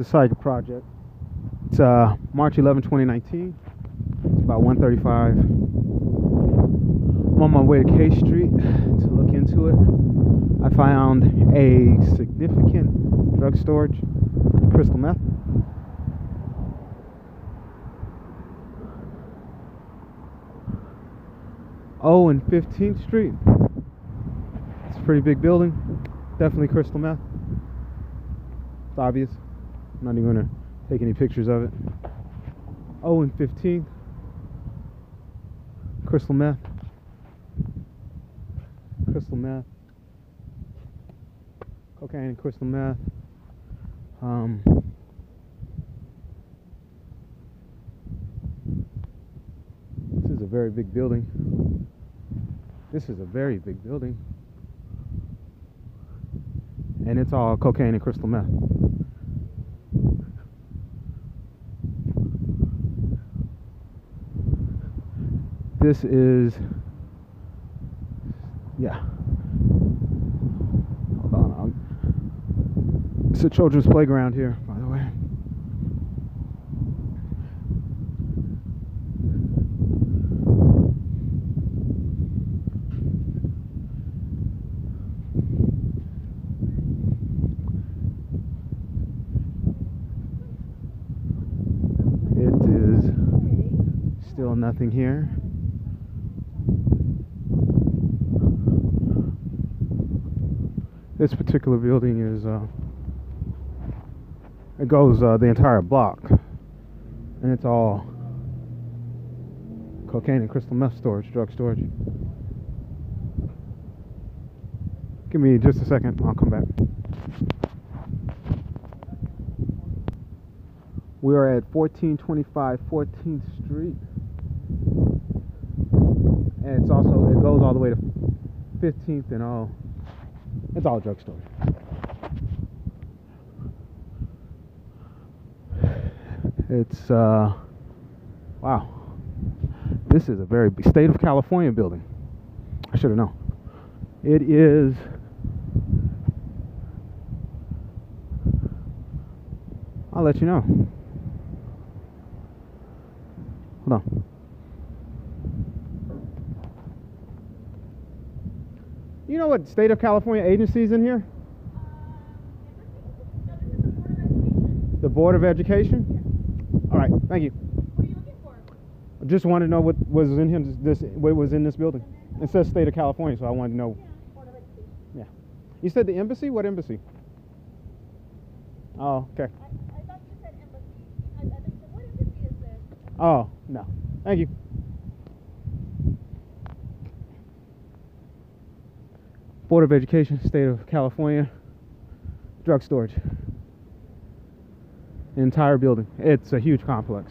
The Psychic Project. It's March 11, 2019. It's about 1:35. I'm on my way to K Street to look into it. I found a significant drug storage, crystal meth. Oh, and 15th Street. It's a pretty big building. Definitely crystal meth. It's obvious. I'm not even going to take any pictures of it. Oh, and 15th. Crystal meth. Crystal meth. Cocaine and crystal meth. This is a very big building. And it's all cocaine and crystal meth. This is, yeah. Hold on. It's a children's playground here, by the way. Still nothing here. This particular building is, it goes the entire block, and it's all cocaine and crystal meth storage, drug storage. Give me just a second, I'll come back. We are at 1425 14th Street. And it's also, it goes all the way to 15th and all. It's all drug storage. It's, wow. This is a very big State of California building. I should have known. It is You know what State of California agency is in here? The Board of Education? Yeah. All right, thank you. What are you looking for? I just wanted to know what was in what was in this building. It says State of California, so I wanted to know. Yeah. You said the embassy? What embassy? Oh, okay. I thought you said embassy. I think the word embassy is there. Oh, no. Thank you. Board of Education, State of California, drug storage. The entire building. It's a huge complex.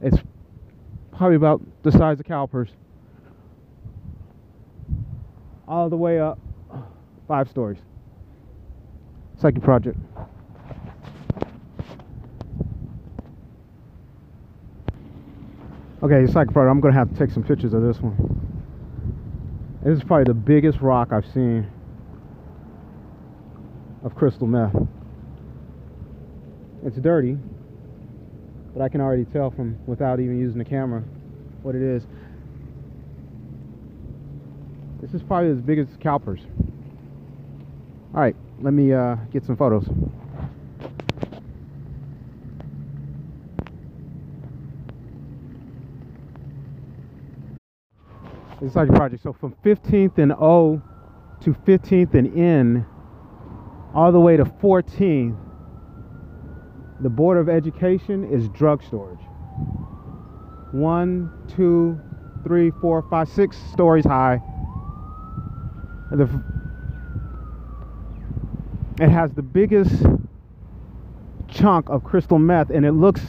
It's probably about the size of CalPERS. All the way up, 5 stories. Psychic Project. Okay, Psychic Project, I'm gonna have to take some pictures of this one. This is probably the biggest rock I've seen of crystal meth. It's dirty, but I can already tell from without even using the camera what it is. This is probably as big as CalPERS. All right, let me get some photos. It's like a project. So from 15th and O to 15th and N, all the way to 14th, the Board of Education is drug storage. 6 stories high. And it has the biggest chunk of crystal meth, and it looks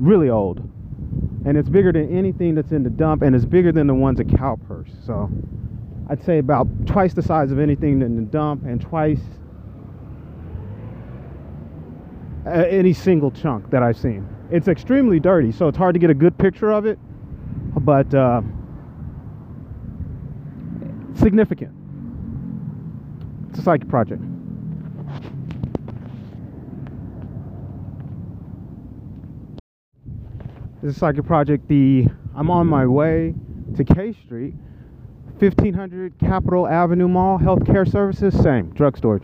really old. And it's bigger than anything that's in the dump, and it's bigger than the ones at CalPERS. So I'd say about twice the size of anything in the dump, and twice any single chunk that I've seen. It's extremely dirty, so it's hard to get a good picture of it, but significant. It's a Psychic Project. This is Psychic Project. I'm on my way to K Street, 1500 Capitol Avenue Mall, healthcare services, same, drug storage.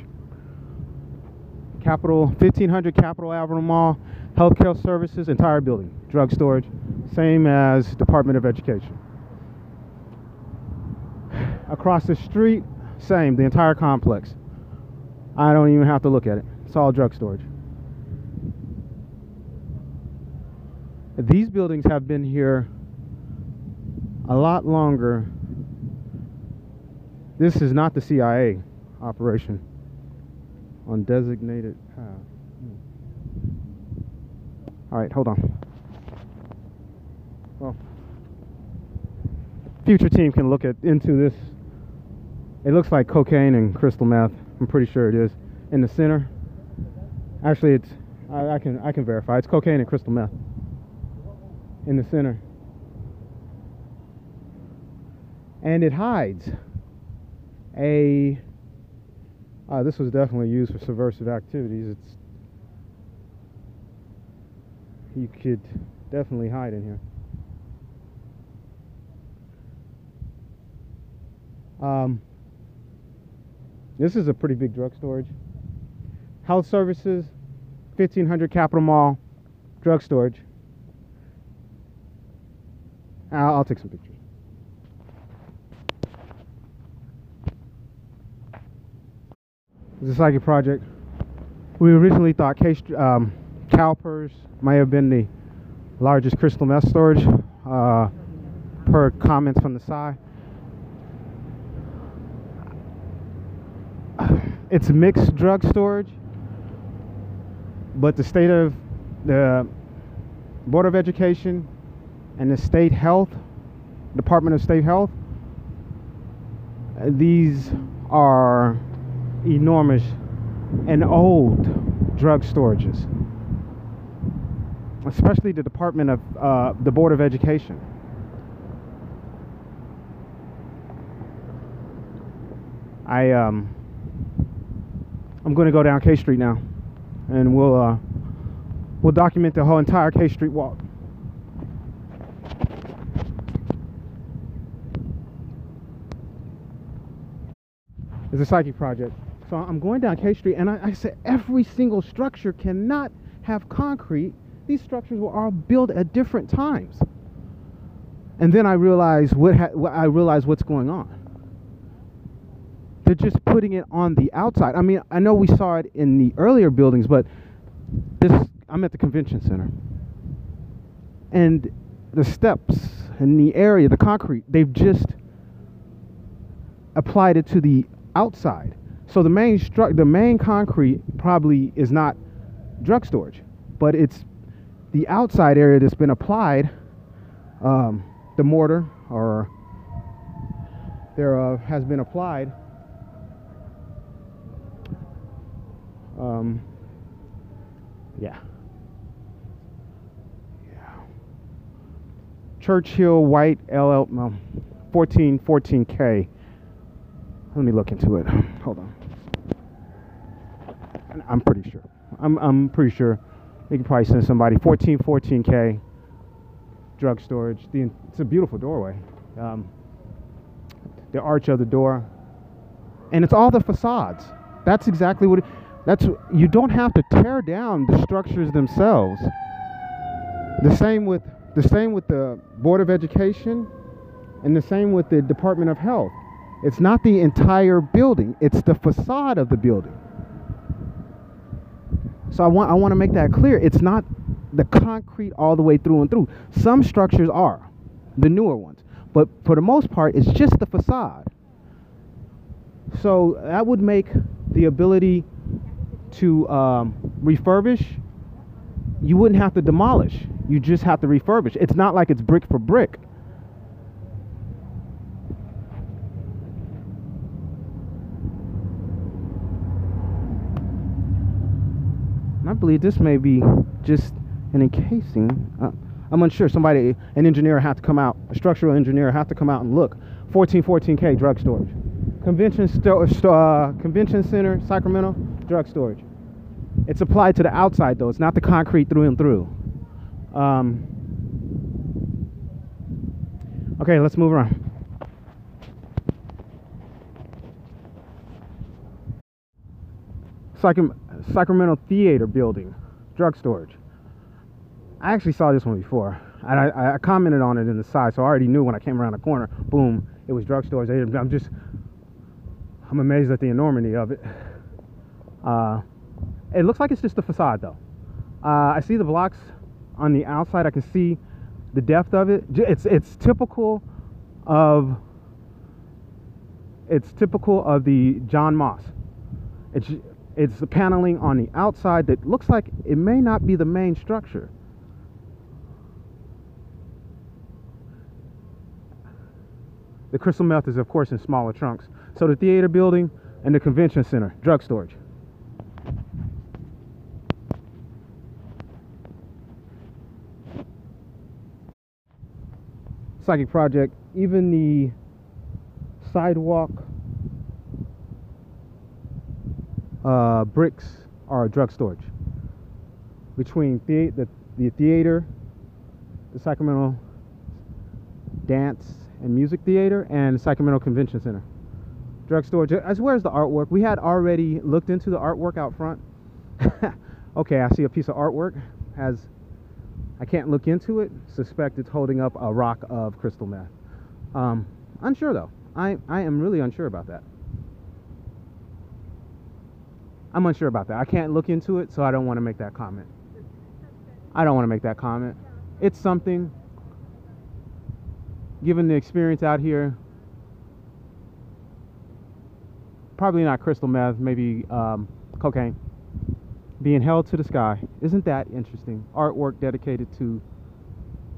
1500 Capitol Avenue Mall, healthcare services, entire building, drug storage, same as Department of Education. Across the street, same, the entire complex. I don't even have to look at it. It's all drug storage. These buildings have been here a lot longer. This is not the CIA operation on designated path. All right, hold on. Well, future team can look into this. It looks like cocaine and crystal meth. I'm pretty sure it is in the center. Actually, it's I can verify. It's cocaine and crystal meth in the center. And it hides a this was definitely used for subversive activities. You could definitely hide in here. This is a pretty big drug storage. Health services, 1500 Capitol Mall, drug storage. I'll take some pictures. This is a Psychic Project. We originally thought CalPERS might have been the largest crystal meth storage per comments from the PSY. It's mixed drug storage, but the state of the Board of Education and the State Health, Department of State Health, these are enormous and old drug storages, especially the Department of the Board of Education. I'm going to go down K Street now, and we'll document the whole entire K Street walk. It's a Psychic Project. So I'm going down K Street, and I said every single structure cannot have concrete. These structures were all built at different times. And then I realized what's going on. They're just putting it on the outside. I mean, I know we saw it in the earlier buildings, but I'm at the convention center. And the steps and the area, the concrete, they've just applied it to the outside. So the main concrete probably is not drug storage, but it's the outside area that's been applied, the mortar or thereof has been applied. Churchill White LL 1414K. Let me look into it. Hold on. I'm pretty sure. They can probably send somebody. 1414K. Drug storage. It's a beautiful doorway. The arch of the door, and it's all the facades. That's exactly what. You don't have to tear down the structures themselves. The same with the Board of Education, and the same with the Department of Health. It's not the entire building, it's the facade of the building. So I want to make that clear. It's not the concrete all the way through and through. Some structures are, the newer ones, but for the most part, it's just the facade. So that would make the ability to refurbish, you wouldn't have to demolish. You just have to refurbish. It's not like it's brick for brick. And I believe this may be just an encasing. I'm unsure. Somebody, an engineer, had to come out. A structural engineer had to come out and look. 1414K drug storage. Convention Center, Sacramento, drug storage. It's applied to the outside, though. It's not the concrete through and through. Okay, let's move around. Sacramento Theater Building, drug storage. I actually saw this one before, and I commented on it in the side, so I already knew when I came around the corner, boom, it was drug storage. I'm amazed at the enormity of it. It looks like it's just a facade, though. I see the blocks on the outside. I can see the depth of it. It's typical of the John Moss. It's the paneling on the outside that looks like it may not be the main structure. The crystal meth is, of course, in smaller trunks. So the theater building and the convention center, drug storage. Psychic Project, even the sidewalk bricks are drug storage. Between the theater, the Sacramento Dance and Music Theater, and Sacramento Convention Center. Drug storage, as well as the artwork. We had already looked into the artwork out front. Okay, I see a piece of artwork. I can't look into it. Suspect it's holding up a rock of crystal meth. Unsure though. I am really unsure about that. I'm unsure about that. I can't look into it, so I don't want to make that comment. It's something. Given the experience out here, probably not crystal meth, maybe cocaine. Being held to the sky. Isn't that interesting? Artwork dedicated to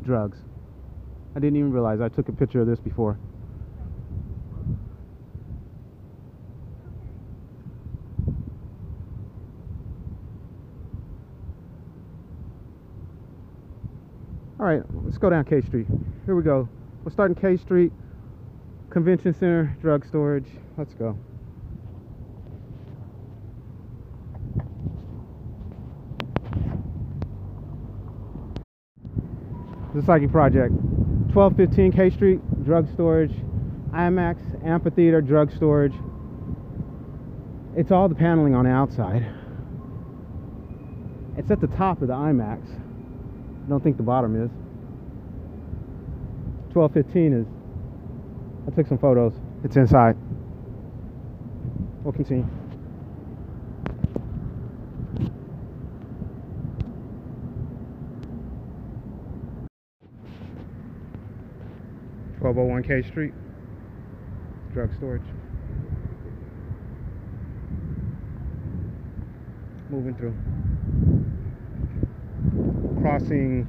drugs. I didn't even realize I took a picture of this before. All right, let's go down K Street. Here we go. We're starting K Street, Convention Center, drug storage. Let's go. The Psychic Project, 1215 K Street, drug storage, IMAX, amphitheater, drug storage. It's all the paneling on the outside. It's at the top of the IMAX. I don't think the bottom is. 1215 is. I took some photos. It's inside. We'll continue. Bobo K Street, drug storage. Moving through, crossing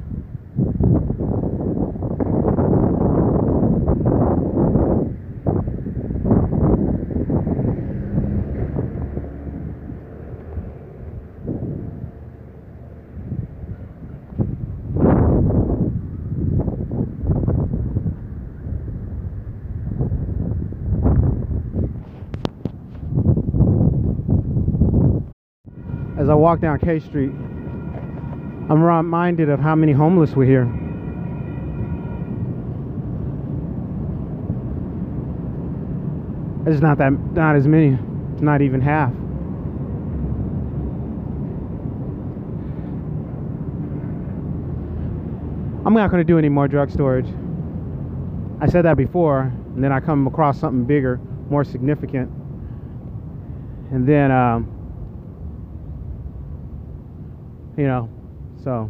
walk down K Street, I'm reminded of how many homeless were here. It's not as many, it's not even half. I'm not going to do any more drug storage. I said that before, and then I come across something bigger, more significant, and then you know, so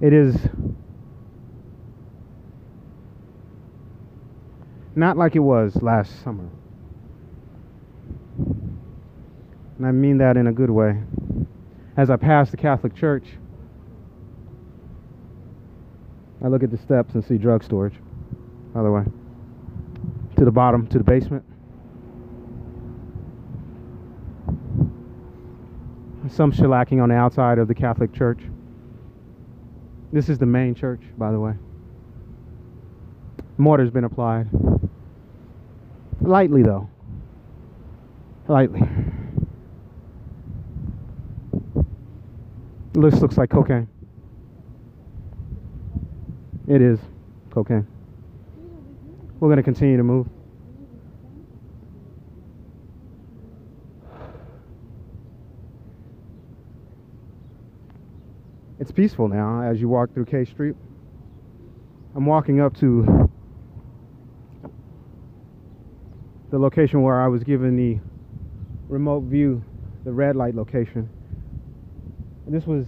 it is not like it was last summer, and I mean that in a good way. As I pass the Catholic Church, I look at the steps and see drug storage. By the way, to the bottom, to the basement. Some shellacking on the outside of the Catholic Church. This is the main church, by the way. mortar's been applied. Lightly, though. Lightly. This looks like cocaine. It is cocaine. We're going to continue to move. It's peaceful now as you walk through K Street. I'm walking up to the location where I was given the remote view, the red light location. And this was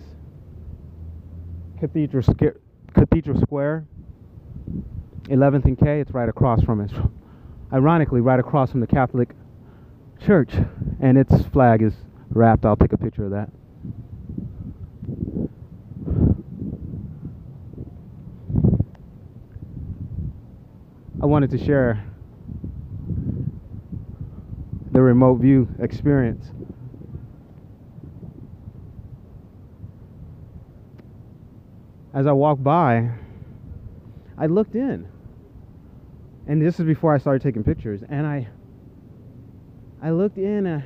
Cathedral Square, 11th and K. It's right across from it. Ironically, right across from the Catholic Church, and its flag is wrapped. I'll take a picture of that. I wanted to share the remote view experience. As I walked by, I looked in, and this is before I started taking pictures, and I looked in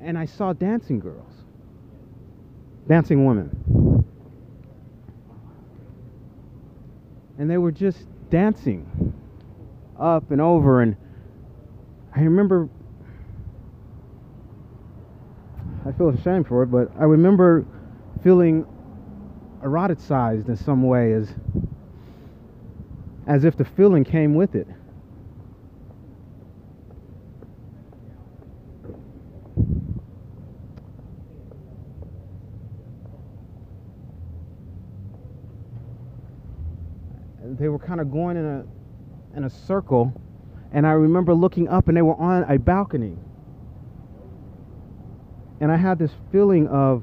and I saw dancing girls, dancing women, and they were just dancing up and over. And I remember, I feel ashamed for it, but I remember feeling eroticized in some way, as if the feeling came with it. They were kind of going in a circle, and I remember looking up, and they were on a balcony, and I had this feeling of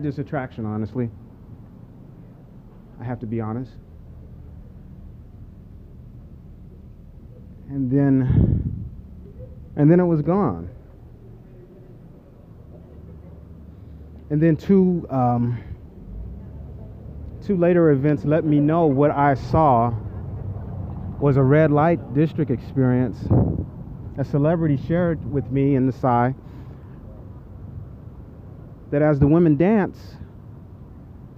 this attraction, honestly. I have to be honest. And then it was gone. And then two later events let me know what I saw was a red light district experience. A celebrity shared with me in the Psy that as the women dance,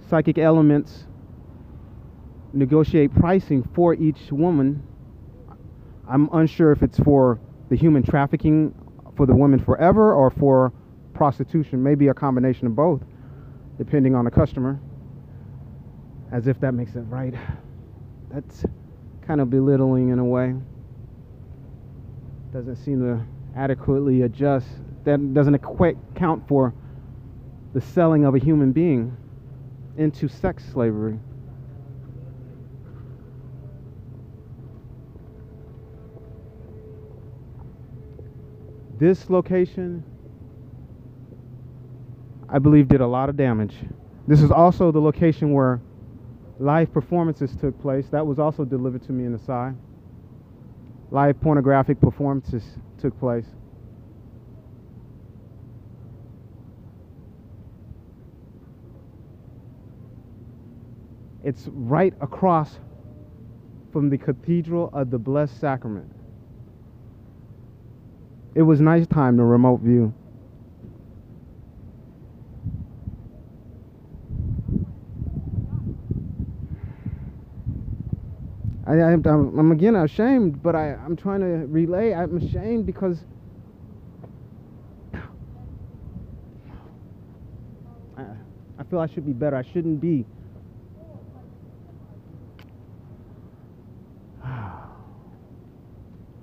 psychic elements negotiate pricing for each woman. I'm unsure if it's for the human trafficking for the women forever or for prostitution, maybe a combination of both, depending on the customer, as if that makes it right. That's kind of belittling in a way. Doesn't seem to adequately adjust. That doesn't account for the selling of a human being into sex slavery. This location, I believe, did a lot of damage. This is also the location where live performances took place. That was also delivered to me in the Psy. Live pornographic performances took place. It's right across from the Cathedral of the Blessed Sacrament. It was nighttime, the remote view. I'm again ashamed, but I'm trying to relay. I'm ashamed because I feel I should be better. I shouldn't be.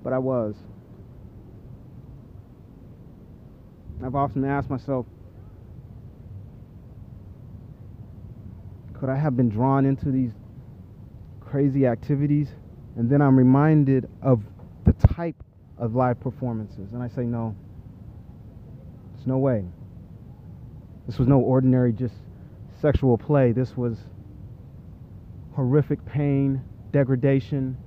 But I was. I've often asked myself, could I have been drawn into these crazy activities? And then I'm reminded of the type of live performances. And I say, no, there's no way. This was no ordinary just sexual play. This was horrific pain, degradation,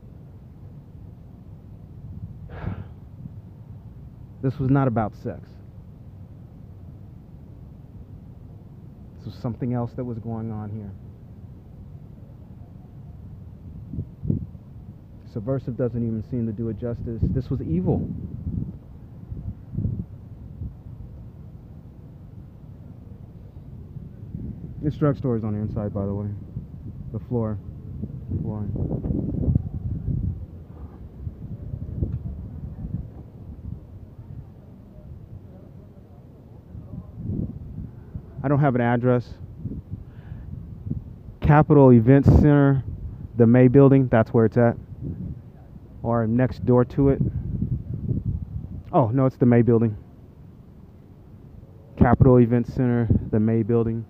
This was not about sex. This was something else that was going on here. Subversive doesn't even seem to do it justice. This was evil. This drugstore is on the inside, by the way. The floor. I don't have an address. Capital Events Center, the May building, that's where it's at. Or next door to it. Oh, no, it's the May building. Capital Events Center, the May building.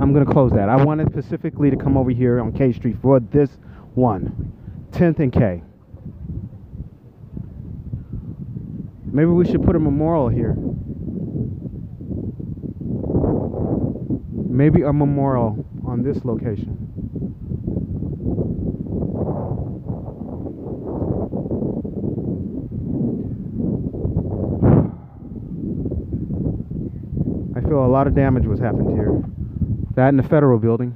I'm gonna close that. I wanted specifically to come over here on K Street for this one, 10th and K. Maybe we should put a memorial here. Maybe a memorial on this location. A lot of damage was happened here. That in the federal building,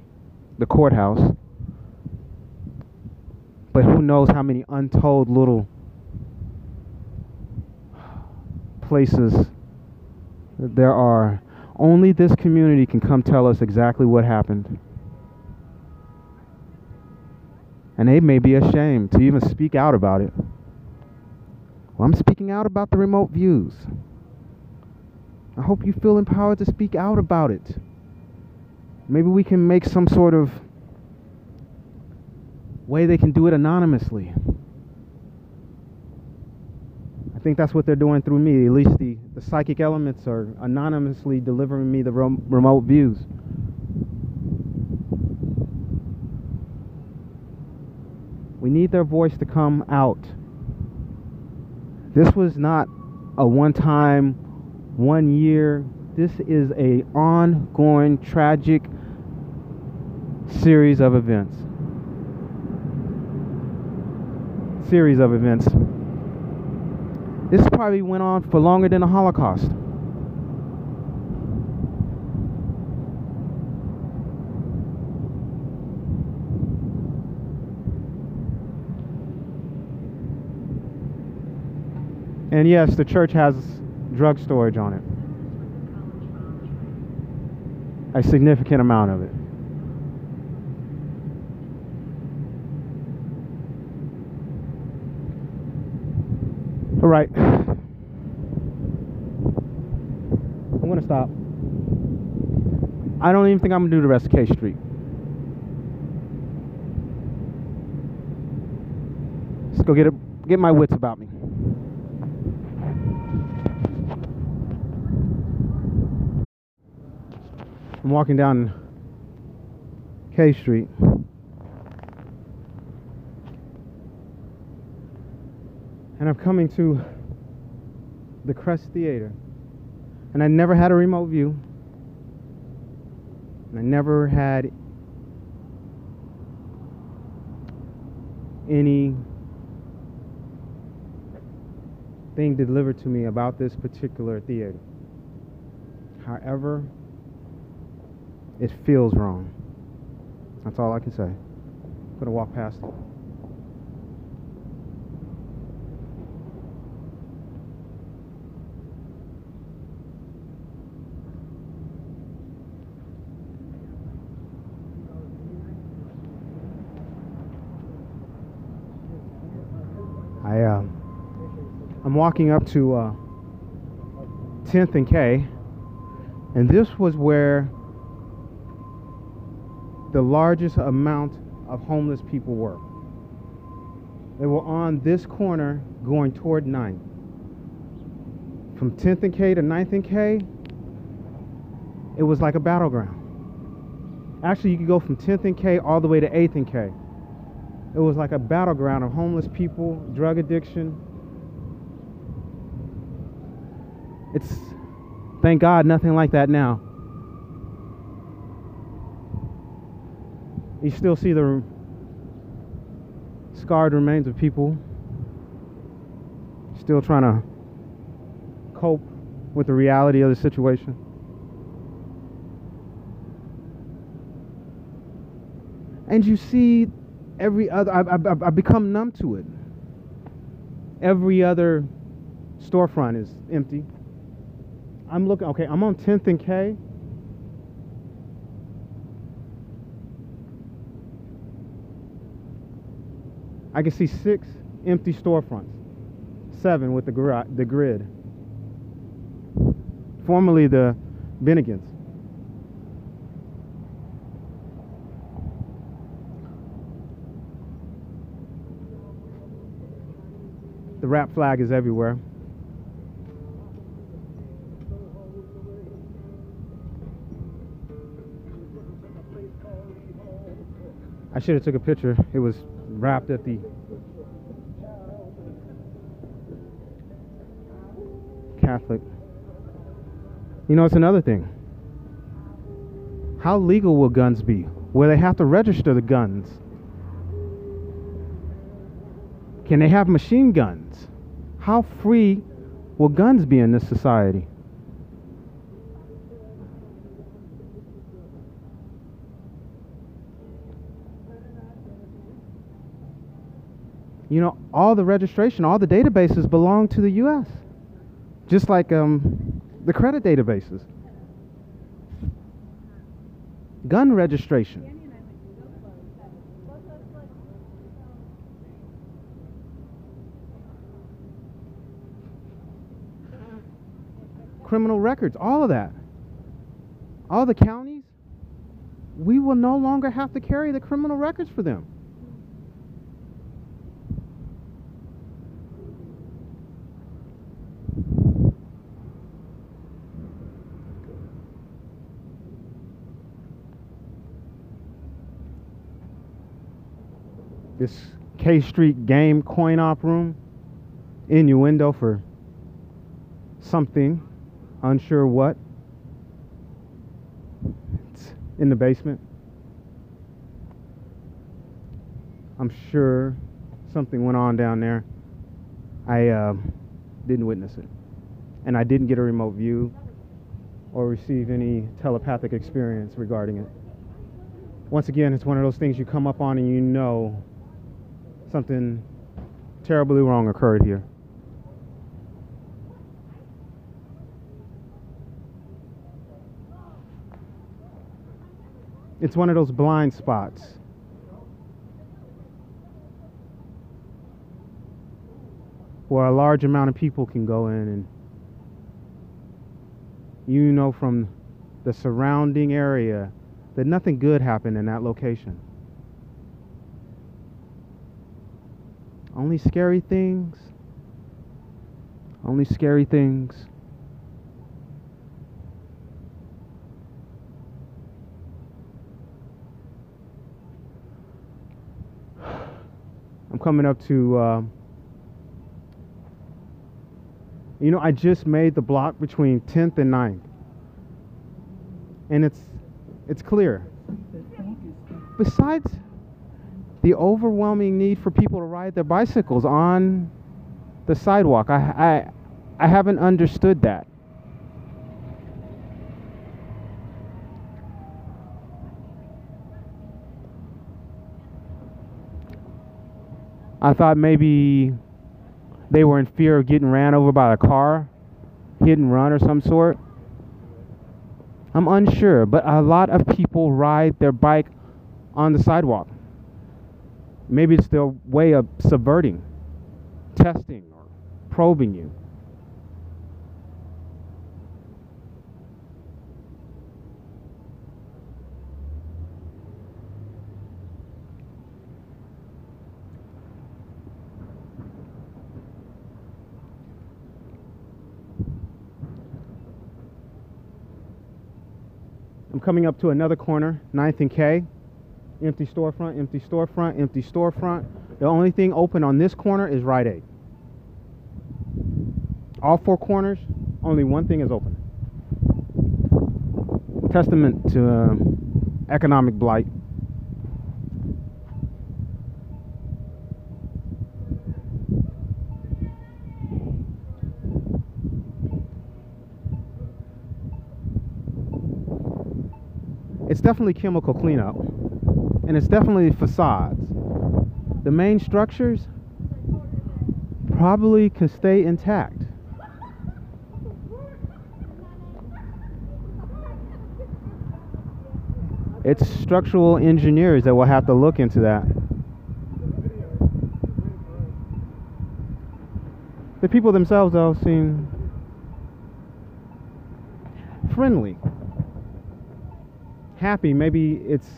the courthouse. But who knows how many untold little places there are. Only this community can come tell us exactly what happened. And they may be ashamed to even speak out about it. Well, I'm speaking out about the remote views. I hope you feel empowered to speak out about it. Maybe we can make some sort of way they can do it anonymously. I think that's what they're doing through me. At least the psychic elements are anonymously delivering me the remote views. We need their voice to come out. This was not a one-time, 1 year. This is an ongoing, tragic series of events. This probably went on for longer than the Holocaust. And yes, the church has drug storage on it, a significant amount of it. All right, I'm going to stop. I don't even think I'm going to do the rest of K Street. Let's go get my wits about me. I'm walking down K Street. And I'm coming to the Crest Theater. And I never had a remote view. And I never had anything delivered to me about this particular theater. However, it feels wrong. That's all I can say. I'm gonna walk past it. I'm walking up to 10th and K, and this was where the largest amount of homeless people were. They were on this corner going toward 9. From 10th and K to 9th and K, it was like a battleground. Actually, you could go from 10th and K all the way to 8th and K. It was like a battleground of homeless people, drug addiction. It's, thank God, nothing like that now. You still see the scarred remains of people still trying to cope with the reality of the situation. And you see every other, I become numb to it. Every other storefront is empty. I'm looking, okay, I'm on 10th and K. I can see 6 empty storefronts, 7 with the grid. Formerly the Bennigan's. The rap flag is everywhere. I should have took a picture. It was wrapped at the Catholic. You know, it's another thing. How legal will guns be? Will they have to register the guns? Can they have machine guns? How free will guns be in this society? You know, all the registration, all the databases belong to the U.S., just like the credit databases. Gun registration. Criminal records, all of that. All the counties, we will no longer have to carry the criminal records for them. This K Street game coin-op room, innuendo for something, unsure what. It's in the basement. I'm sure something went on down there. I didn't witness it, and I didn't get a remote view or receive any telepathic experience regarding it. Once again, it's one of those things you come up on and you know something terribly wrong occurred here. It's one of those blind spots. Where a large amount of people can go in and you know from the surrounding area that nothing good happened in that location. Only scary things. Only scary things. I'm coming up to, you know, I just made the block between 10th and 9th. And it's clear. Besides the overwhelming need for people to ride their bicycles on the sidewalk. I haven't understood that. I thought maybe they were in fear of getting ran over by a car, hit and run or some sort. I'm unsure, but a lot of people ride their bike on the sidewalk. Maybe it's their way of subverting, testing, or probing you. I'm coming up to another corner, 9th and K. Empty storefront, empty storefront, empty storefront. The only thing open on this corner is Rite Aid. All four corners, only one thing is open. Testament to economic blight. It's definitely chemical cleanup, and it's definitely facades. The main structures probably can stay intact. It's structural engineers that will have to look into that. The people themselves, though, seem friendly. Happy, maybe it's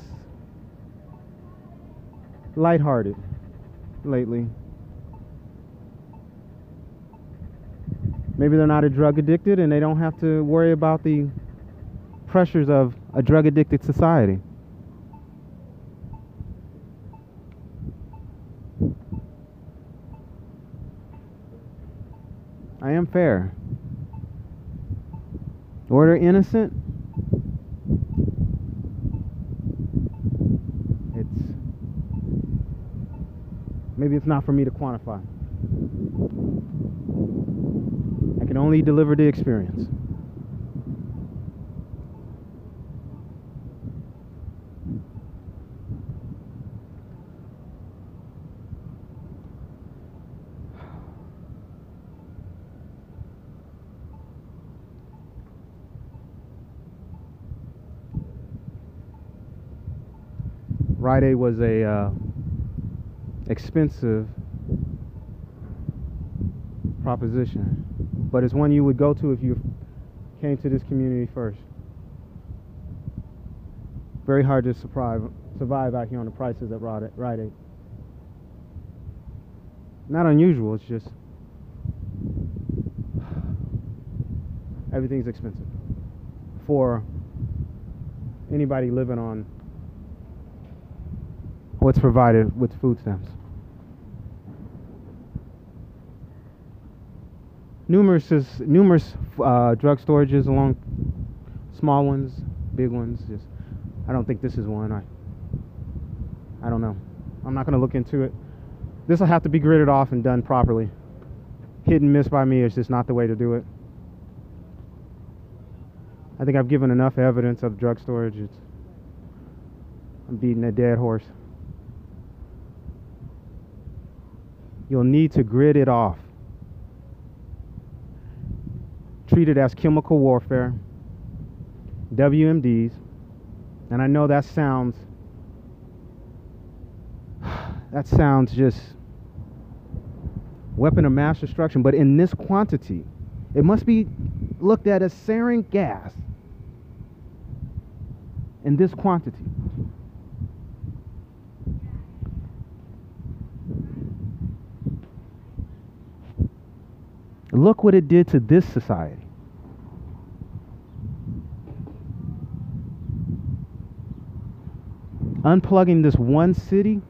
lighthearted lately. Maybe they're not a drug addicted and they don't have to worry about the pressures of a drug addicted society. I am fair. Or they're innocent. Maybe it's not for me to quantify. I can only deliver the experience. Rite Aid was a expensive proposition, but it's one you would go to if you came to this community first. Very hard to survive out here on the prices at Rite Aid. Not unusual, it's just everything's expensive for anybody living on what's provided with food stamps. Numerous drug storages along, small ones, big ones. Just, I don't think this is one. I don't know. I'm not going to look into it. This will have to be gridded off and done properly. Hit and miss by me is just not the way to do it. I think I've given enough evidence of drug storage. I'm beating a dead horse. You'll need to grid it off. Treat it as chemical warfare, WMDs, and I know that sounds just weapon of mass destruction, but in this quantity, it must be looked at as sarin gas in this quantity. Look what it did to this society. Unplugging this one city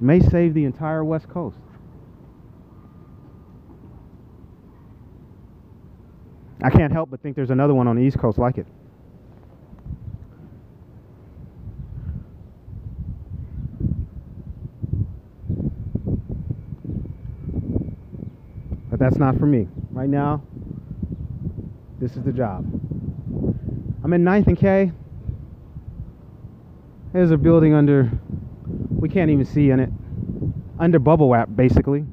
may save the entire West Coast. I can't help but think there's another one on the East Coast like it. That's not for me. Right now, this is the job. I'm in 9th and K. There's a building under, we can't even see in it, under bubble wrap, basically.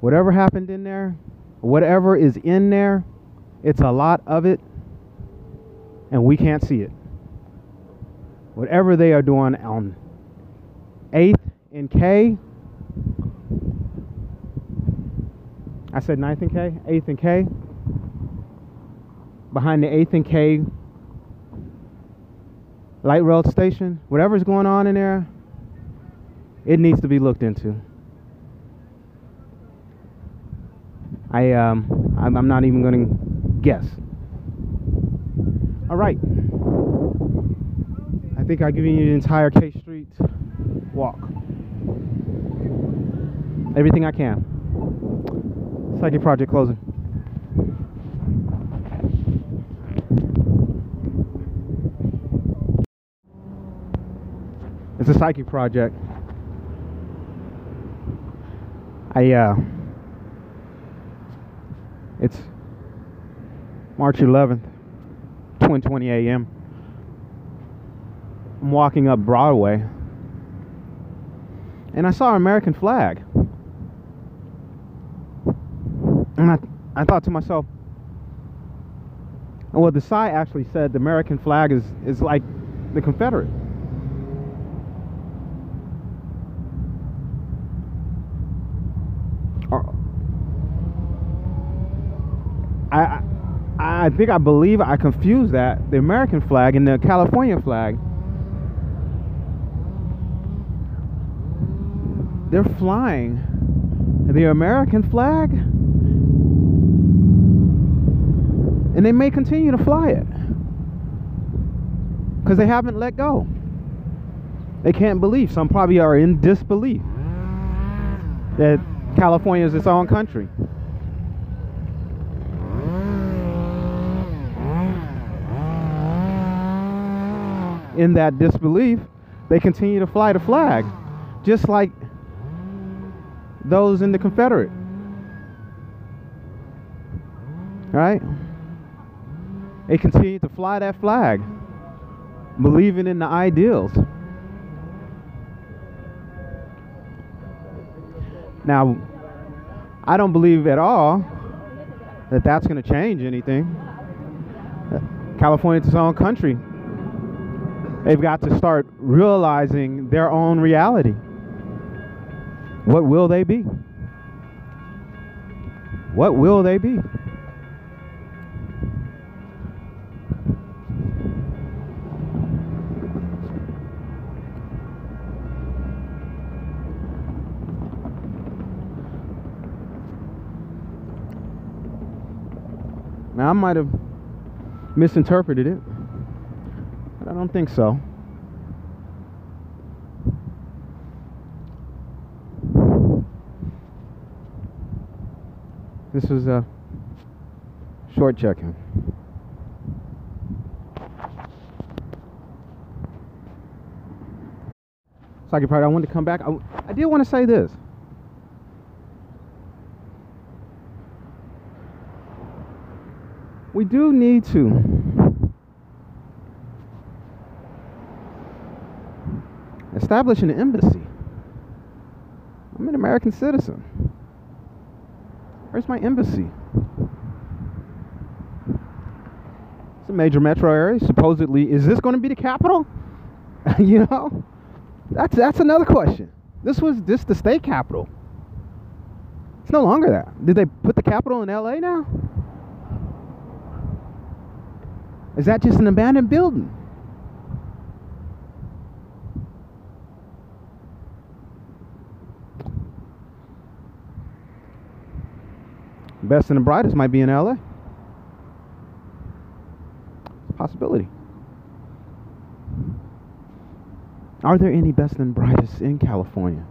Whatever happened in there, whatever is in there, it's a lot of it, and we can't see it. Whatever they are doing on 8th and K, I said 9th and K, 8th and K. Behind the 8th and K light rail station, whatever's going on in there, it needs to be looked into. I'm not even going to guess. All right. I think I've given you the entire K Street walk. Everything I can. Psychic Project closing. The Psychic Project. It's March 11th, 2:20 a.m. I'm walking up Broadway, and I saw an American flag, and I thought to myself, well, the sign actually said the American flag is like the Confederate. I think I believe I confused that, the American flag and the California flag. They're flying the American flag, and they may continue to fly it because they haven't let go. They can't believe. Some probably are in disbelief that California is its own country. In that disbelief, they continue to fly the flag, just like those in the Confederate. Right? They continue to fly that flag, believing in the ideals. Now, I don't believe at all that that's going to change anything. California is its own country. They've got to start realizing their own reality. What will they be? What will they be? Now, I might have misinterpreted it. I don't think so. This is a short check-in. Psychic Project, I wanted to come back. I did want to say this. We do need to establish an embassy. I'm an American citizen. Where's my embassy? It's a major metro area, supposedly. Is this going to be the capital? You know, that's another question. This was just the state capital. It's no longer that. Did they put the capital in LA now? Is that just an abandoned building? Best and the brightest might be in LA. Possibility. Are there any best and brightest in California?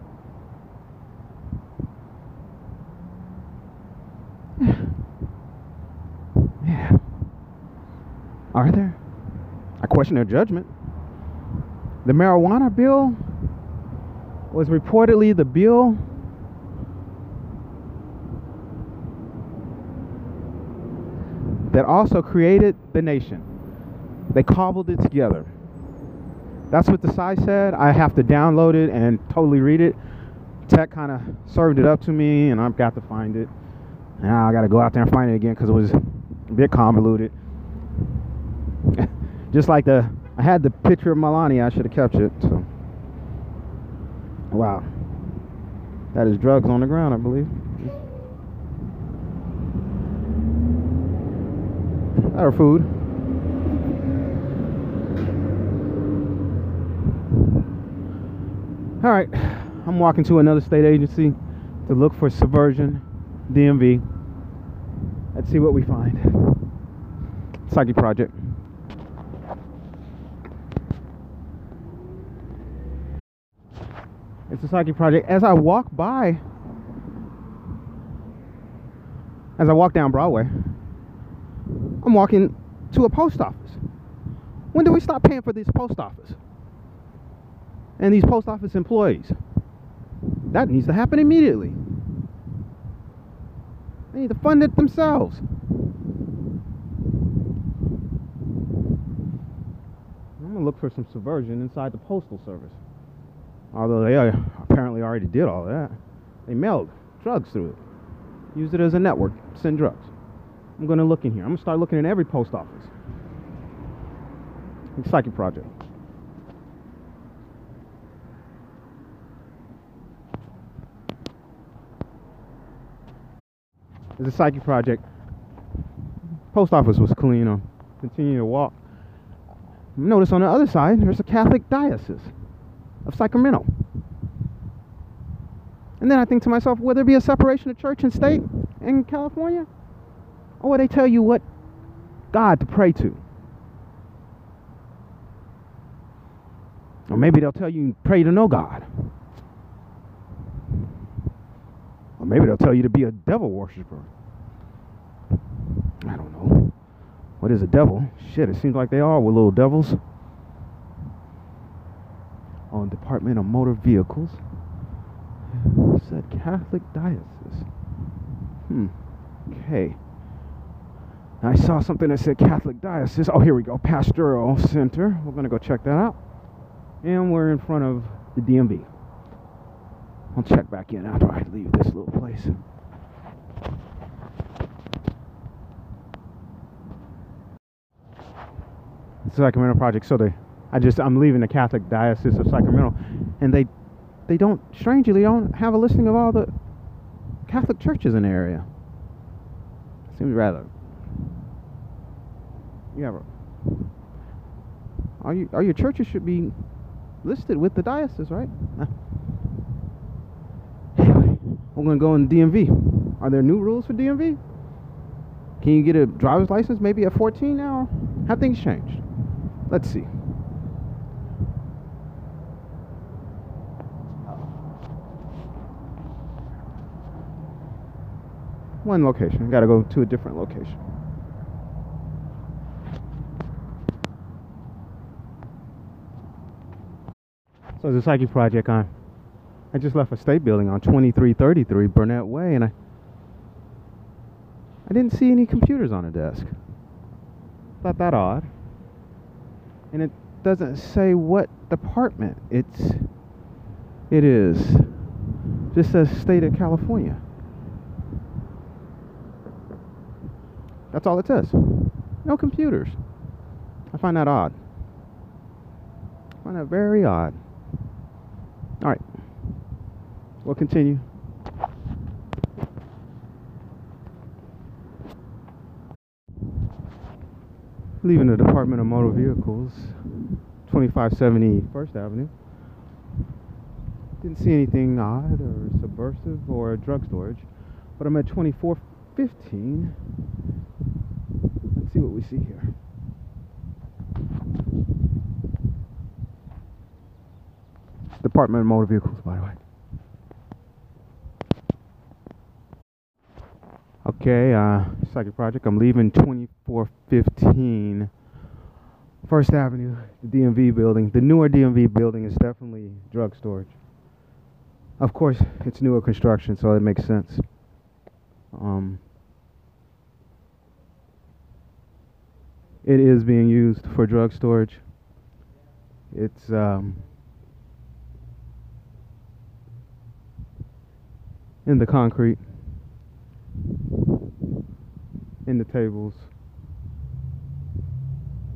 Yeah. Are there? I question their judgment. The marijuana bill was reportedly the bill that also created the nation. They cobbled it together. That's what the site said. I have to download it and totally read it. Tech kind of served it up to me, and I've got to find it. Now I got to go out there and find it again because it was a bit convoluted. Just like I had the picture of Melania. I should have kept it. So, wow, that is drugs on the ground, I believe. Or food. All right, I'm walking to another state agency to look for Subversion DMV. Let's see what we find. Psychic Project. It's the Psychic Project. As I walk down Broadway, I'm walking to a post office. When do we stop paying for this post office? and these post office employees. That needs to happen immediately. They need to fund it themselves. I'm gonna look for some subversion inside the postal service. Although they apparently already did all that. They mailed drugs through it. Used it as a network, send drugs. I'm gonna look in here. I'm gonna start looking in every post office. The Psychic Project. The Psychic Project. Post office was clean. I'm continuing to walk. Notice on the other side, there's a Catholic diocese of Sacramento. And then I think to myself, will there be a separation of church and state in California? Or will they tell you what God to pray to? Or maybe they'll tell you pray to no God. Or maybe they'll tell you to be a devil worshiper. I don't know. What is a devil? Shit, it seems like they all were little devils. On Department of Motor Vehicles. It said Catholic diocese. Okay. I saw something that said Catholic diocese. Oh, here we go. Pastoral Center. We're going to go check that out. And we're in front of the DMV. I'll check back in after I leave this little place. It's the Sacramento Project, so I'm leaving the Catholic Diocese of Sacramento, and they don't, strangely don't have a listing of all the Catholic churches in the area. Seems rather. You have a, all your churches should be listed with the diocese, right? I'm going to go in DMV. Are there new rules for DMV? Can you get a driver's license maybe at 14 now? Have things changed? Let's see. One location. Got to go to a different location. So the Psychic Project on. I just left a state building on 2333 Burnett Way, and I didn't see any computers on a desk. Thought that odd. And it doesn't say what department it is. Just says state of California. That's all it says. No computers. I find that odd. I find that very odd. All right. We'll continue. Leaving the Department of Motor Vehicles, 2570 First Avenue. Didn't see anything odd or subversive or drug storage, but I'm at 2415. Let's see what we see here. Department of Motor Vehicles, by the way. Okay, Psychic Project. I'm leaving 2415 First Avenue, the DMV building. The newer DMV building is definitely drug storage. Of course, it's newer construction, so it makes sense. It is being used for drug storage. It's in the concrete. In the tables.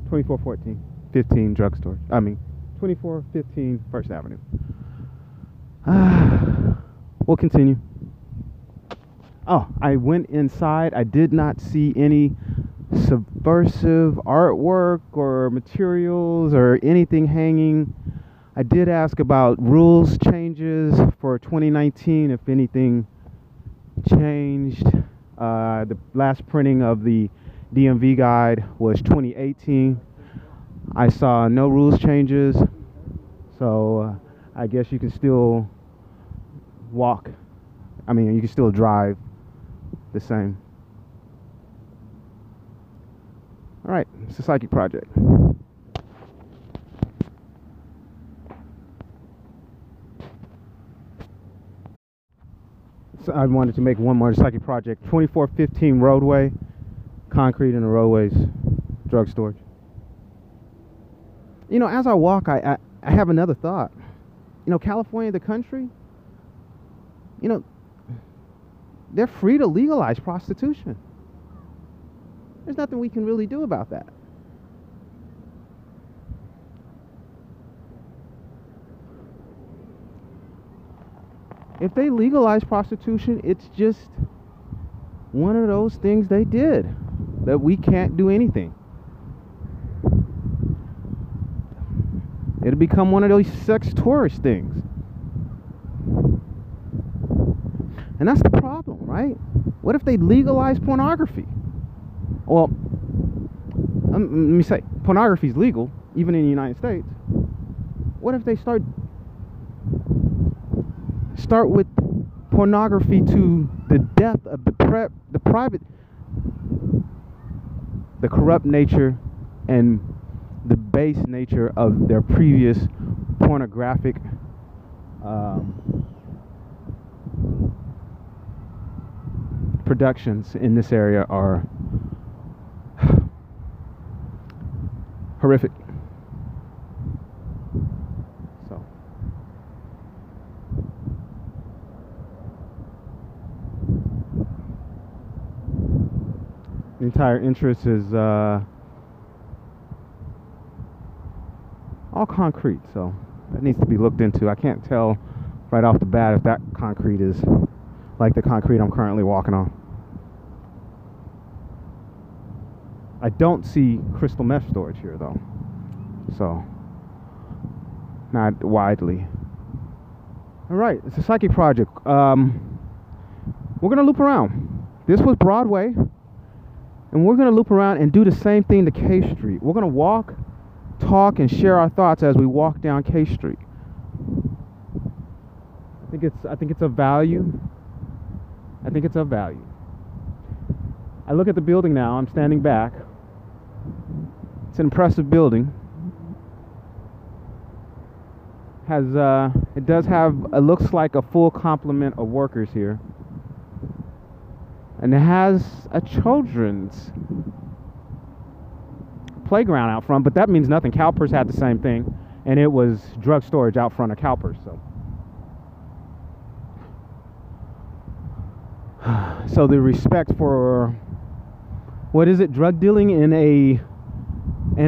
2415 drug storage. I mean, 2415 First Avenue. We'll continue. Oh, I went inside. I did not see any subversive artwork or materials or anything hanging. I did ask about rules changes for 2019, if anything changed. The last printing of the DMV guide was 2018. I saw no rules changes, so I guess you can still walk. I mean, you can still drive the same. All right, it's the Psychic Project. I wanted to make one more psychic project. 2415 Broadway, concrete in the roadways, drug storage. You know, as I walk, I have another thought. You know, California, the country, you know, they're free to legalize prostitution. There's nothing we can really do about that. If they legalize prostitution, it's just one of those things they did that we can't do anything. It'll become one of those sex tourist things. And that's the problem, right? What if they legalize pornography? Well, let me say, pornography is legal, even in the United States. What if they start with pornography to the depth of the corrupt nature and the base nature of their previous pornographic productions in this area are horrific. The entire interest is all concrete, so that needs to be looked into. I can't tell right off the bat if that concrete is like the concrete I'm currently walking on. I don't see crystal meth storage here, though, so not widely. All right, it's a psychic project. We're gonna loop around. This was Broadway. And we're going to loop around and do the same thing to K Street. We're going to walk, talk, and share our thoughts as we walk down K Street. I think it's of value. I think it's of value. I look at the building now. I'm standing back. It's an impressive building. It looks like a full complement of workers here. And it has a children's playground out front, but that means nothing. CalPERS had the same thing, and it was drug storage out front of CalPERS. So the respect for, what is it, drug dealing in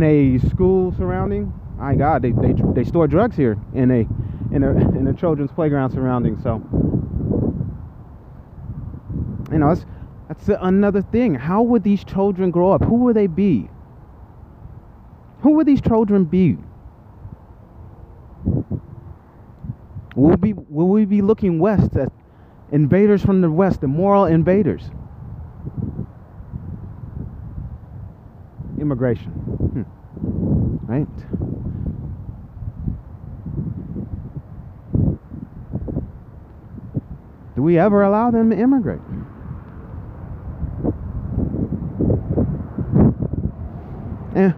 a school surrounding? My God, they store drugs here in a children's playground surrounding. So you know, that's another thing. How would these children grow up? Who would they be? Who would these children be? Will we be looking west at invaders from the west, immoral invaders? Immigration. Right? Do we ever allow them to immigrate? Yeah.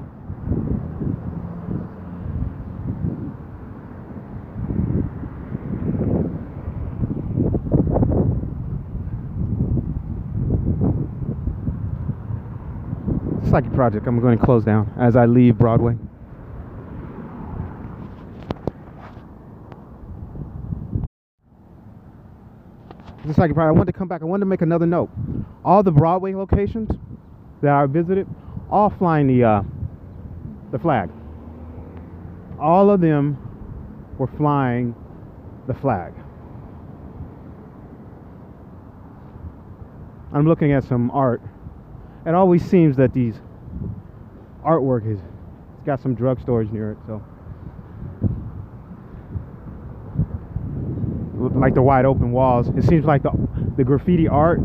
Psychic Project, I'm going to close down as I leave Broadway. The Psychic Project, I wanted to come back. I wanted to make another note. All the Broadway locations that I visited, all flying the flag. All of them were flying the flag. I'm looking at some art. It always seems that these artwork is, it's got some drug storage near it, so. Like the wide open walls. It seems like the graffiti art,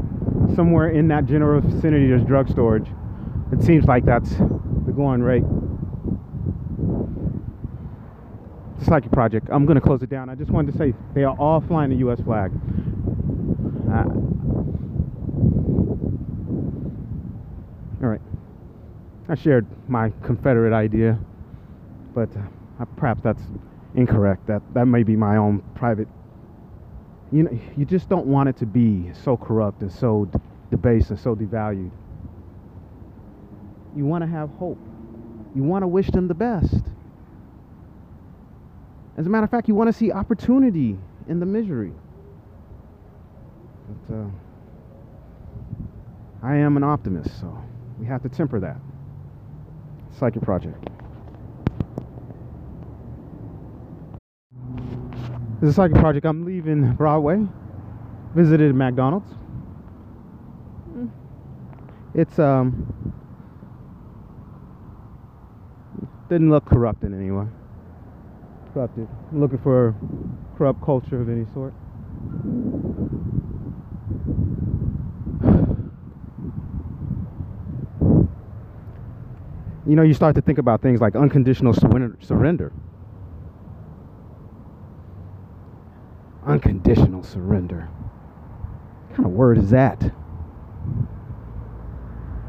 somewhere in that general vicinity there's drug storage. It seems like that's the going rate. It's a psychic project. I'm going to close it down. I just wanted to say they are all flying the U.S. flag. All right. I shared my Confederate idea, but perhaps that's incorrect. That may be my own private you know, you just don't want it to be so corrupt and so debased and so devalued. You want to have hope. You want to wish them the best. As a matter of fact, you want to see opportunity in the misery. But I am an optimist, so we have to temper that. Psychic Project. This is a Psychic Project. I'm leaving Broadway. Visited McDonald's. It's didn't look corrupt in any way. Corrupted. I'm looking for corrupt culture of any sort. You know, you start to think about things like unconditional surrender. Unconditional surrender. What kind of word is that?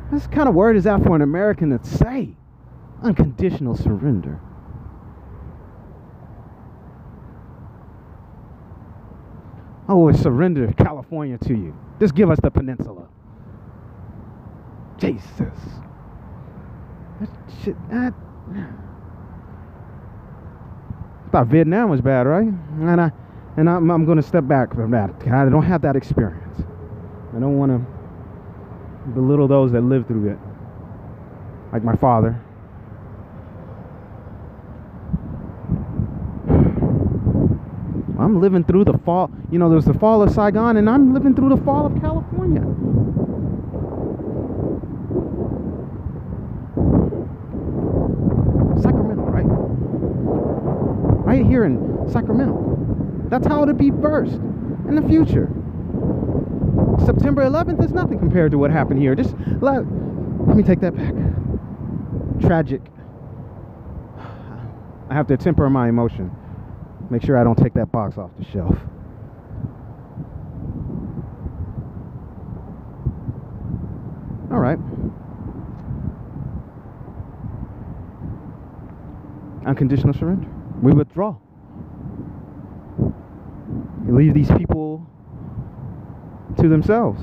What kind of word is that for an American to say? Unconditional surrender. Oh, surrender California to you. Just give us the peninsula. Jesus. That shit. I thought Vietnam was bad, right? And I'm going to step back from that. I don't have that experience. I don't want to belittle those that lived through it, like my father. I'm living through the fall. You know, there was the fall of Saigon, and I'm living through the fall of California. Sacramento, right? Right here in Sacramento. That's how it'll be first in the future. September 11th is nothing compared to what happened here. Just let me take that back. Tragic. I have to temper my emotion. Make sure I don't take that box off the shelf. All right. Unconditional surrender. We withdraw. You leave these people to themselves.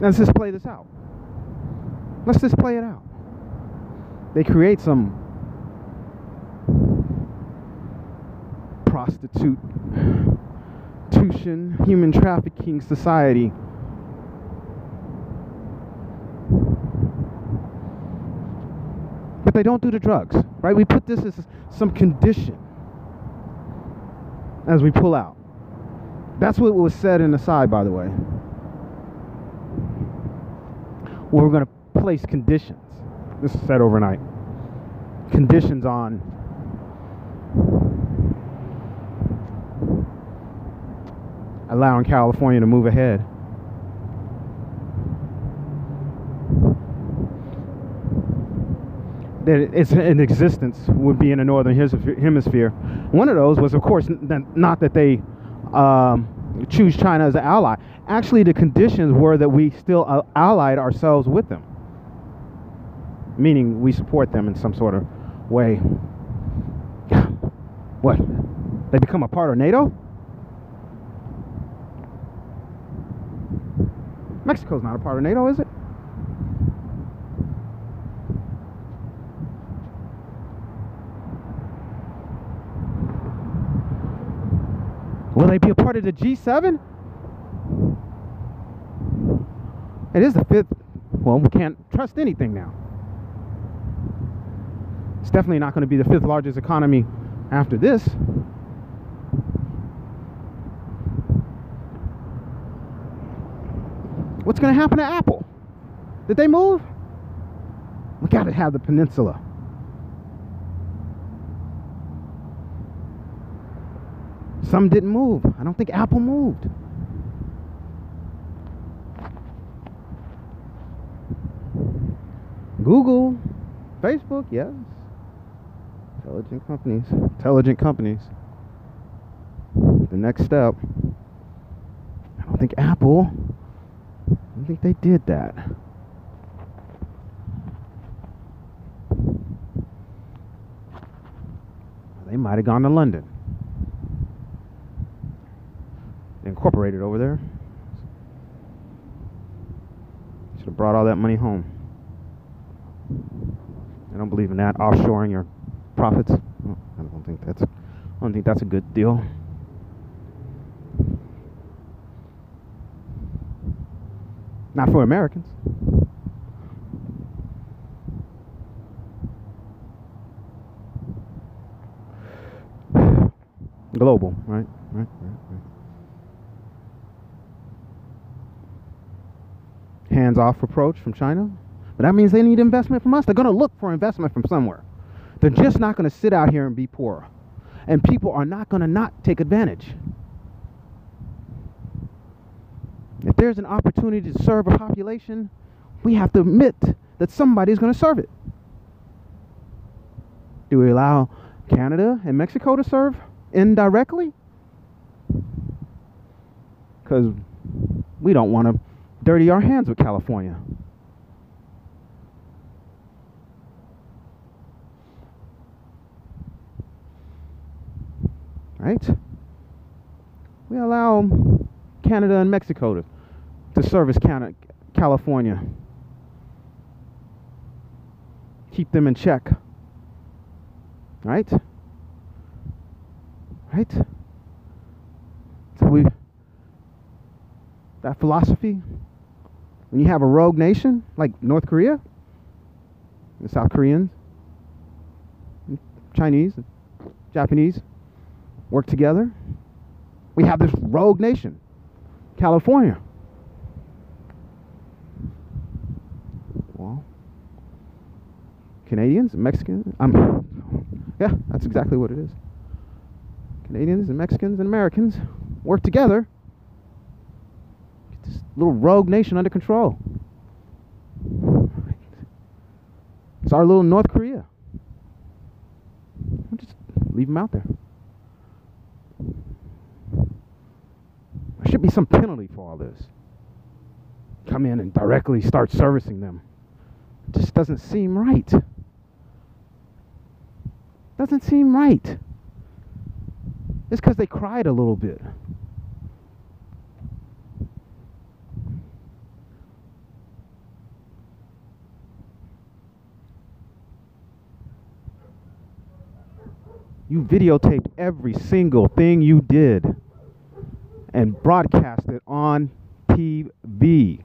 Let's just play this out. Let's just play it out. They create some prostitution, human trafficking society. But they don't do the drugs, right? We put this as some condition as we pull out. That's what was said in the side, by the way. Well, we're going to place conditions. This is said overnight. Conditions on allowing California to move ahead. That it's in existence would be in the northern hemisphere. One of those was, of course, not that they choose China as an ally. Actually, the conditions were that we still allied ourselves with them, meaning we support them in some sort of way. What? They become a part of NATO? Mexico's not a part of NATO, is it? Will they be a part of the G7? It is the fifth. Well, we can't trust anything now. It's definitely not going to be the fifth largest economy after this. What's going to happen to Apple? Did they move? We got to have the peninsula. Some didn't move. I don't think Apple moved. Google, Facebook, yes. Intelligent companies. Intelligent companies. The next step. I don't think Apple... I think they did that. They might have gone to London. incorporated over there. Should have brought all that money home. I don't believe in that, offshoring your profits. I don't think that's a good deal. Not for Americans. Global, right? Right. Hands-off approach from China. But that means they need investment from us. They're going to look for investment from somewhere. They're just not going to sit out here and be poor. And people are not going to not take advantage. If there's an opportunity to serve a population, we have to admit that somebody's going to serve it. Do we allow Canada and Mexico to serve indirectly? Because we don't want to dirty our hands with California. Right? We allow Canada and Mexico to service California. Keep them in check. Right? Right? So that philosophy, when you have a rogue nation like North Korea, and South Koreans, and Chinese, and Japanese, work together. We have this rogue nation, California. Well, Canadians and Mexicans, yeah, that's exactly what it is. Canadians and Mexicans and Americans work together. Get this little rogue nation under control. It's our little North Korea. We'll just leave them out there. There should be some penalty for all this. Come in and directly start servicing them. It just doesn't seem right. Doesn't seem right. It's because they cried a little bit. You videotaped every single thing you did and broadcast it on TV.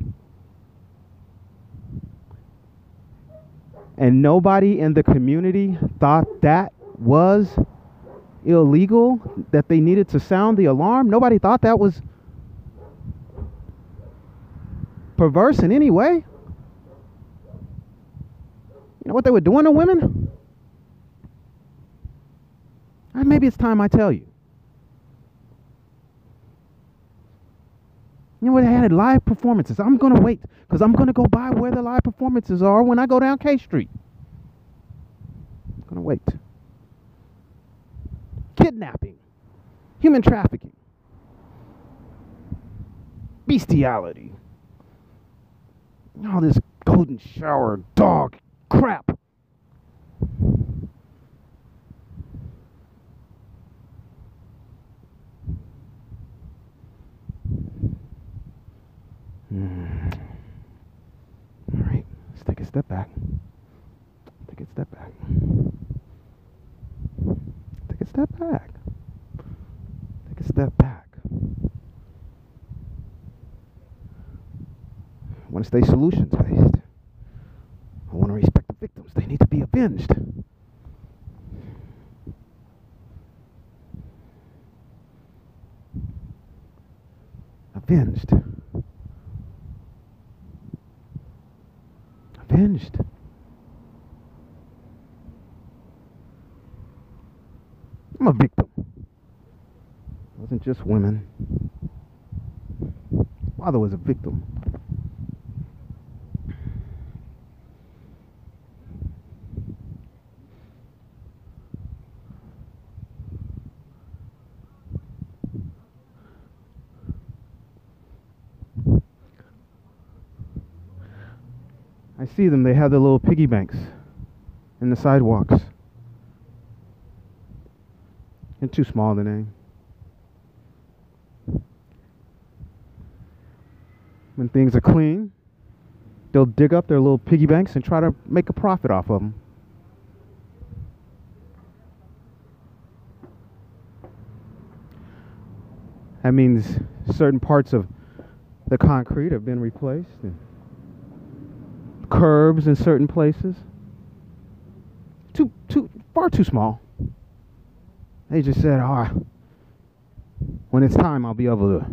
And nobody in the community thought that was illegal, that they needed to sound the alarm. Nobody thought that was perverse in any way. You know what they were doing to women? Maybe it's time I tell you. You know, they had live performances. I'm going to wait because I'm going to go by where the live performances are when I go down K Street. I'm going to wait. Kidnapping. Human trafficking. Bestiality. All this golden shower dog crap. All right, let's take a step back. Take a step back. Take a step back. Take a step back. I want to stay solutions-based. I want to respect the victims. They need to be avenged. Avenged. Avenged. I'm a victim. It wasn't just women. My father was a victim. I see them, they have their little piggy banks in the sidewalks. They're too small, the name. when things are clean, they'll dig up their little piggy banks and try to make a profit off of them. That means certain parts of the concrete have been replaced, and curbs in certain places. Far too small. They just said, when it's time, I'll be able to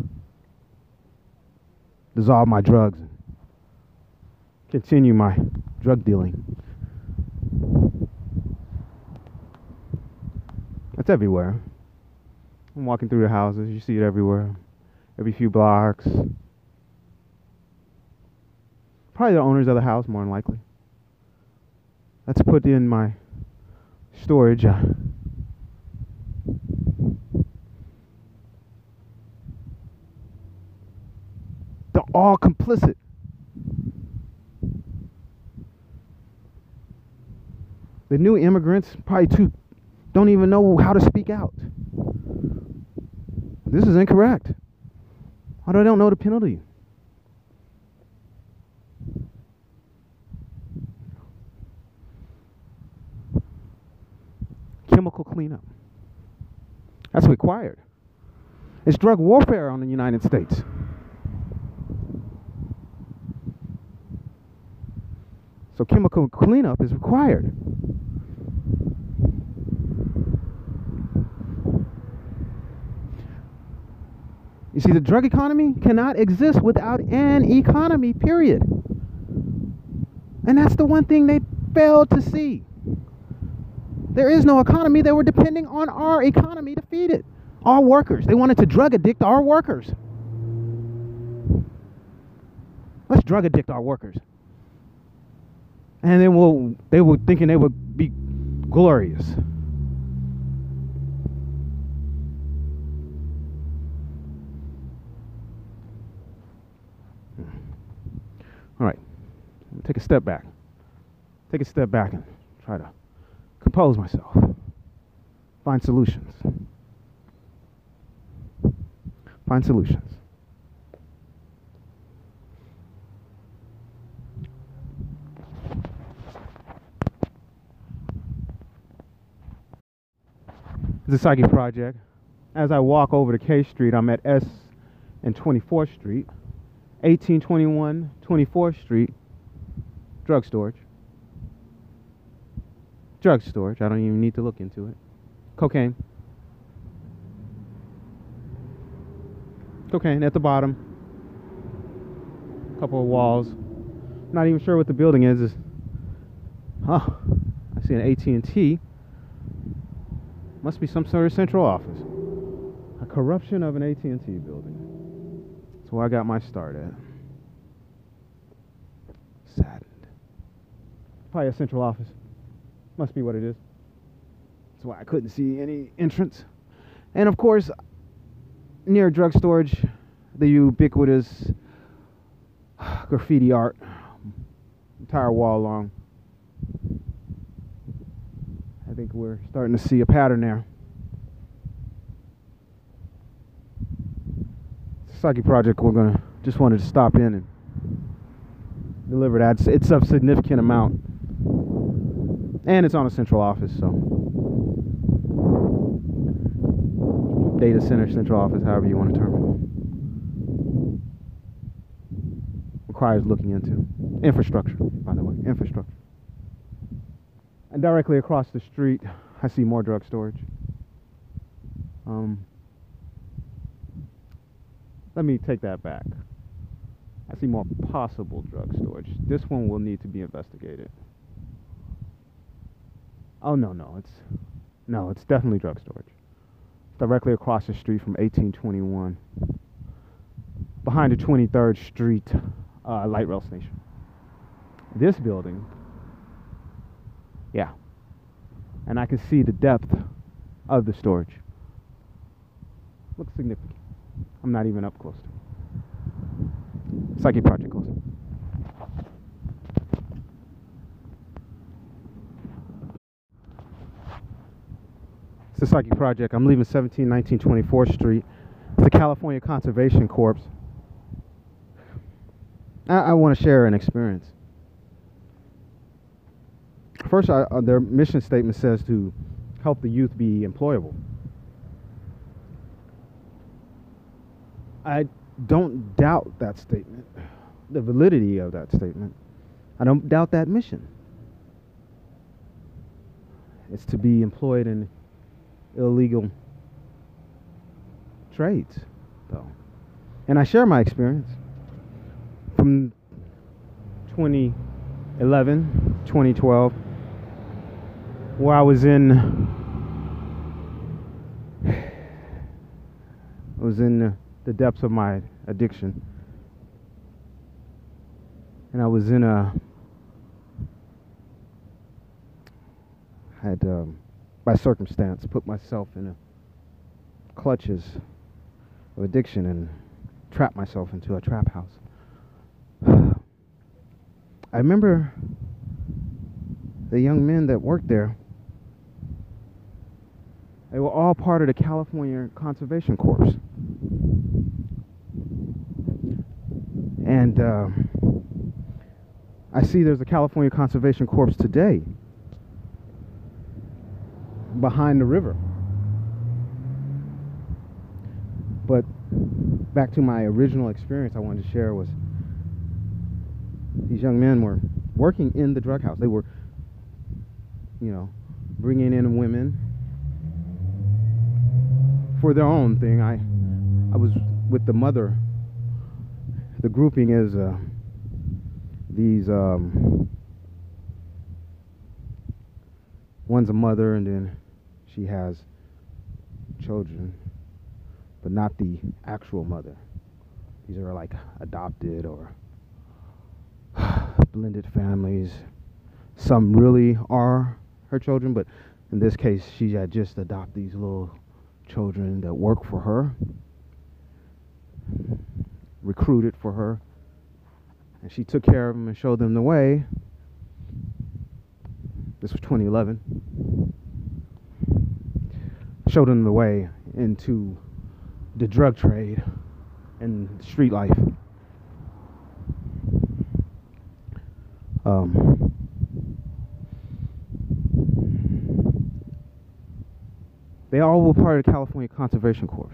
dissolve my drugs and continue my drug dealing. That's everywhere. I'm walking through the houses, you see it everywhere. Every few blocks. Probably the owners of the house, more than likely. Let's put in my storage. They're all complicit. The new immigrants probably too don't even know how to speak out. This is incorrect. Why do I don't know the penalty? Chemical cleanup. That's required. It's drug warfare on the United States. So chemical cleanup is required. You see, the drug economy cannot exist without an economy, period. And that's the one thing they failed to see. There is no economy. They were depending on our economy to feed it. Our workers. They wanted to drug addict our workers. Let's drug addict our workers. And then they were thinking they would be glorious. All right, take a step back. Take a step back and try to compose myself. Find solutions. Find solutions. The Psychic Project. As I walk over to K Street, I'm at S and 24th Street. 1821 24th Street, drug storage. Drug storage, I don't even need to look into it. Cocaine. Cocaine at the bottom. Couple of walls. Not even sure what the building is. Oh, I see an AT&T. Must be some sort of central office. A corruption of an AT&T building. Where I got my start at. Saddened. Probably a central office. Must be what it is. That's why I couldn't see any entrance. And of course, near drug storage, the ubiquitous graffiti art, entire wall long. I think we're starting to see a pattern there. Psychic Project, we're gonna just wanted to stop in and deliver that. It's a significant amount, and it's on a central office, so data center, central office, however you want to term it. Requires looking into infrastructure, by the way, infrastructure. And directly across the street, I see more drug storage. Let me take that back. I see more possible drug storage. This one will need to be investigated. Oh, no, it's definitely drug storage. Directly across the street from 1821. Behind the 23rd Street light rail station. This building, yeah. And I can see the depth of the storage. Looks significant. I'm not even up close to it. Psychic Project close. It's the Psychic Project. I'm leaving 1719 24th Street. It's the California Conservation Corps. I want to share an experience. First, their mission statement says to help the youth be employable. I don't doubt that statement, the validity of that statement. I don't doubt that mission. It's to be employed in illegal trades, though. And I share my experience from 2011, 2012, where I was in the depths of my addiction. And I was in a, had, by circumstance, put myself in a clutches of addiction and trapped myself into a trap house. I remember the young men that worked there. They were all part of the California Conservation Corps. And I see there's a California Conservation Corps today behind the river. But back to my original experience I wanted to share was these young men were working in the drug house. They were, you know, bringing in women for their own thing. I was with the mother. The grouping is these, one's a mother and then she has children, but not the actual mother. These are like adopted or blended families. Some really are her children, but in this case, she had just adopted these little children that work for her, recruited for her, and she took care of them and showed them the way. This was 2011. Showed them the way into the drug trade and street life. They all were part of the California Conservation Corps.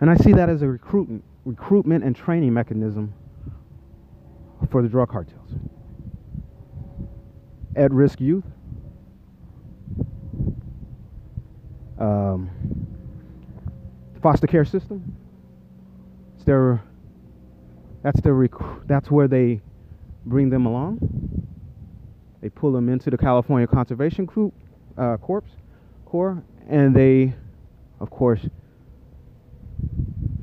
And I see that as a recruitment and training mechanism for the drug cartels. At-risk youth, foster care system. It's their, that's where they bring them along. They pull them into the California Conservation Corps, and they, of course,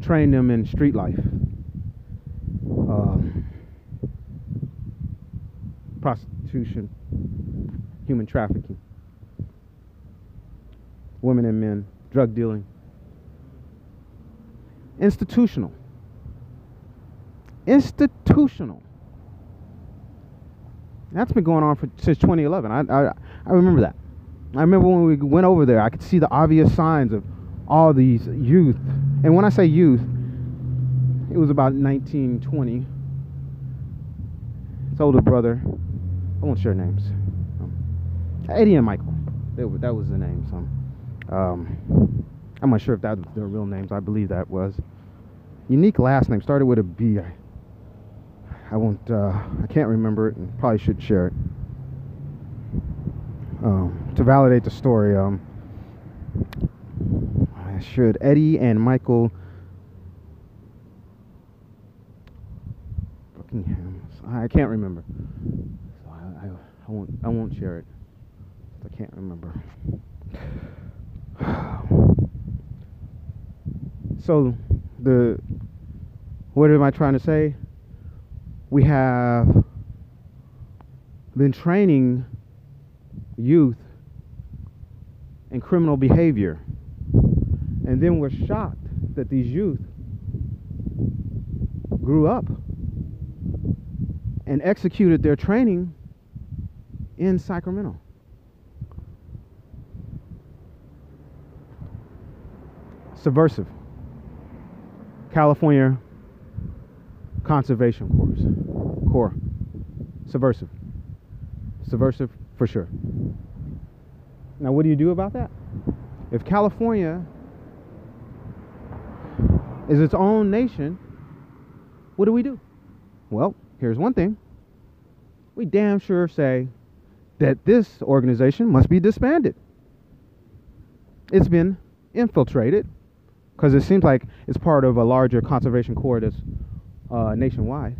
train them in street life, prostitution, human trafficking, women and men, drug dealing, institutional. That's been going on since 2011. I remember that. I remember when we went over there, I could see the obvious signs of all these youth. And when I say youth, it was about 19, 20. His older brother, I won't share names. Eddie and Michael, that was the name. So, I'm not sure if that was their real names. I believe that was unique last name. Started with a B. I won't. I can't remember it, and probably should share it to validate the story. Should Eddie and Michael Buckingham? I can't remember, so I won't share it. I can't remember. So what am I trying to say? We have been training youth in criminal behavior. And then we're shocked that these youth grew up and executed their training in Sacramento. Subversive. California Conservation core. Subversive. Subversive for sure. Now, what do you do about that? If California is its own nation, what do we do? Well, here's one thing. We damn sure say that this organization must be disbanded. It's been infiltrated because it seems like it's part of a larger conservation corps that's nationwide.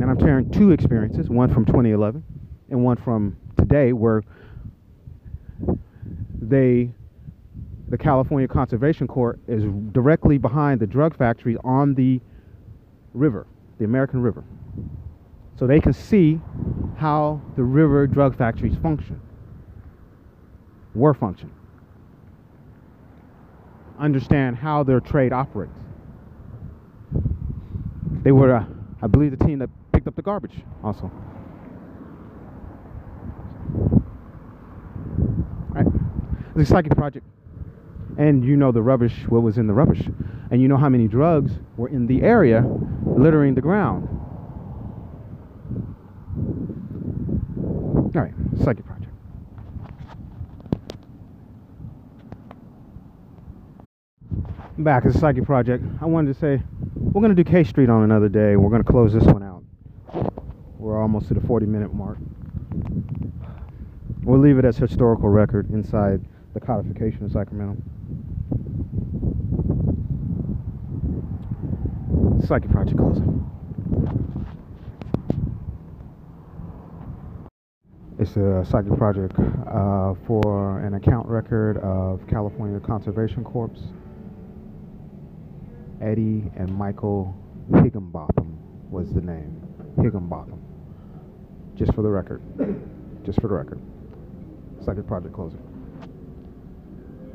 And I'm sharing two experiences, one from 2011 and one from today, where the California Conservation Corps is directly behind the drug factory on the river, the American River. So they can see how the river drug factories function. Understand how their trade operates. They were, I believe, the team that picked up the garbage also. All right. The Psychic Project. And you know the rubbish, what was in the rubbish. And you know how many drugs were in the area littering the ground. All right, Psychic Project. Back at the Psychic Project, I wanted to say, we're going to do K Street on another day. We're going to close this one out. We're almost to the 40-minute mark. We'll leave it as historical record inside the codification of Sacramento. Psychic Project closing. It's a Psychic Project for an account record of California Conservation Corps, Eddie and Michael Higginbotham was the name. Higginbotham. Just for the record. Just for the record. Psychic Project closing.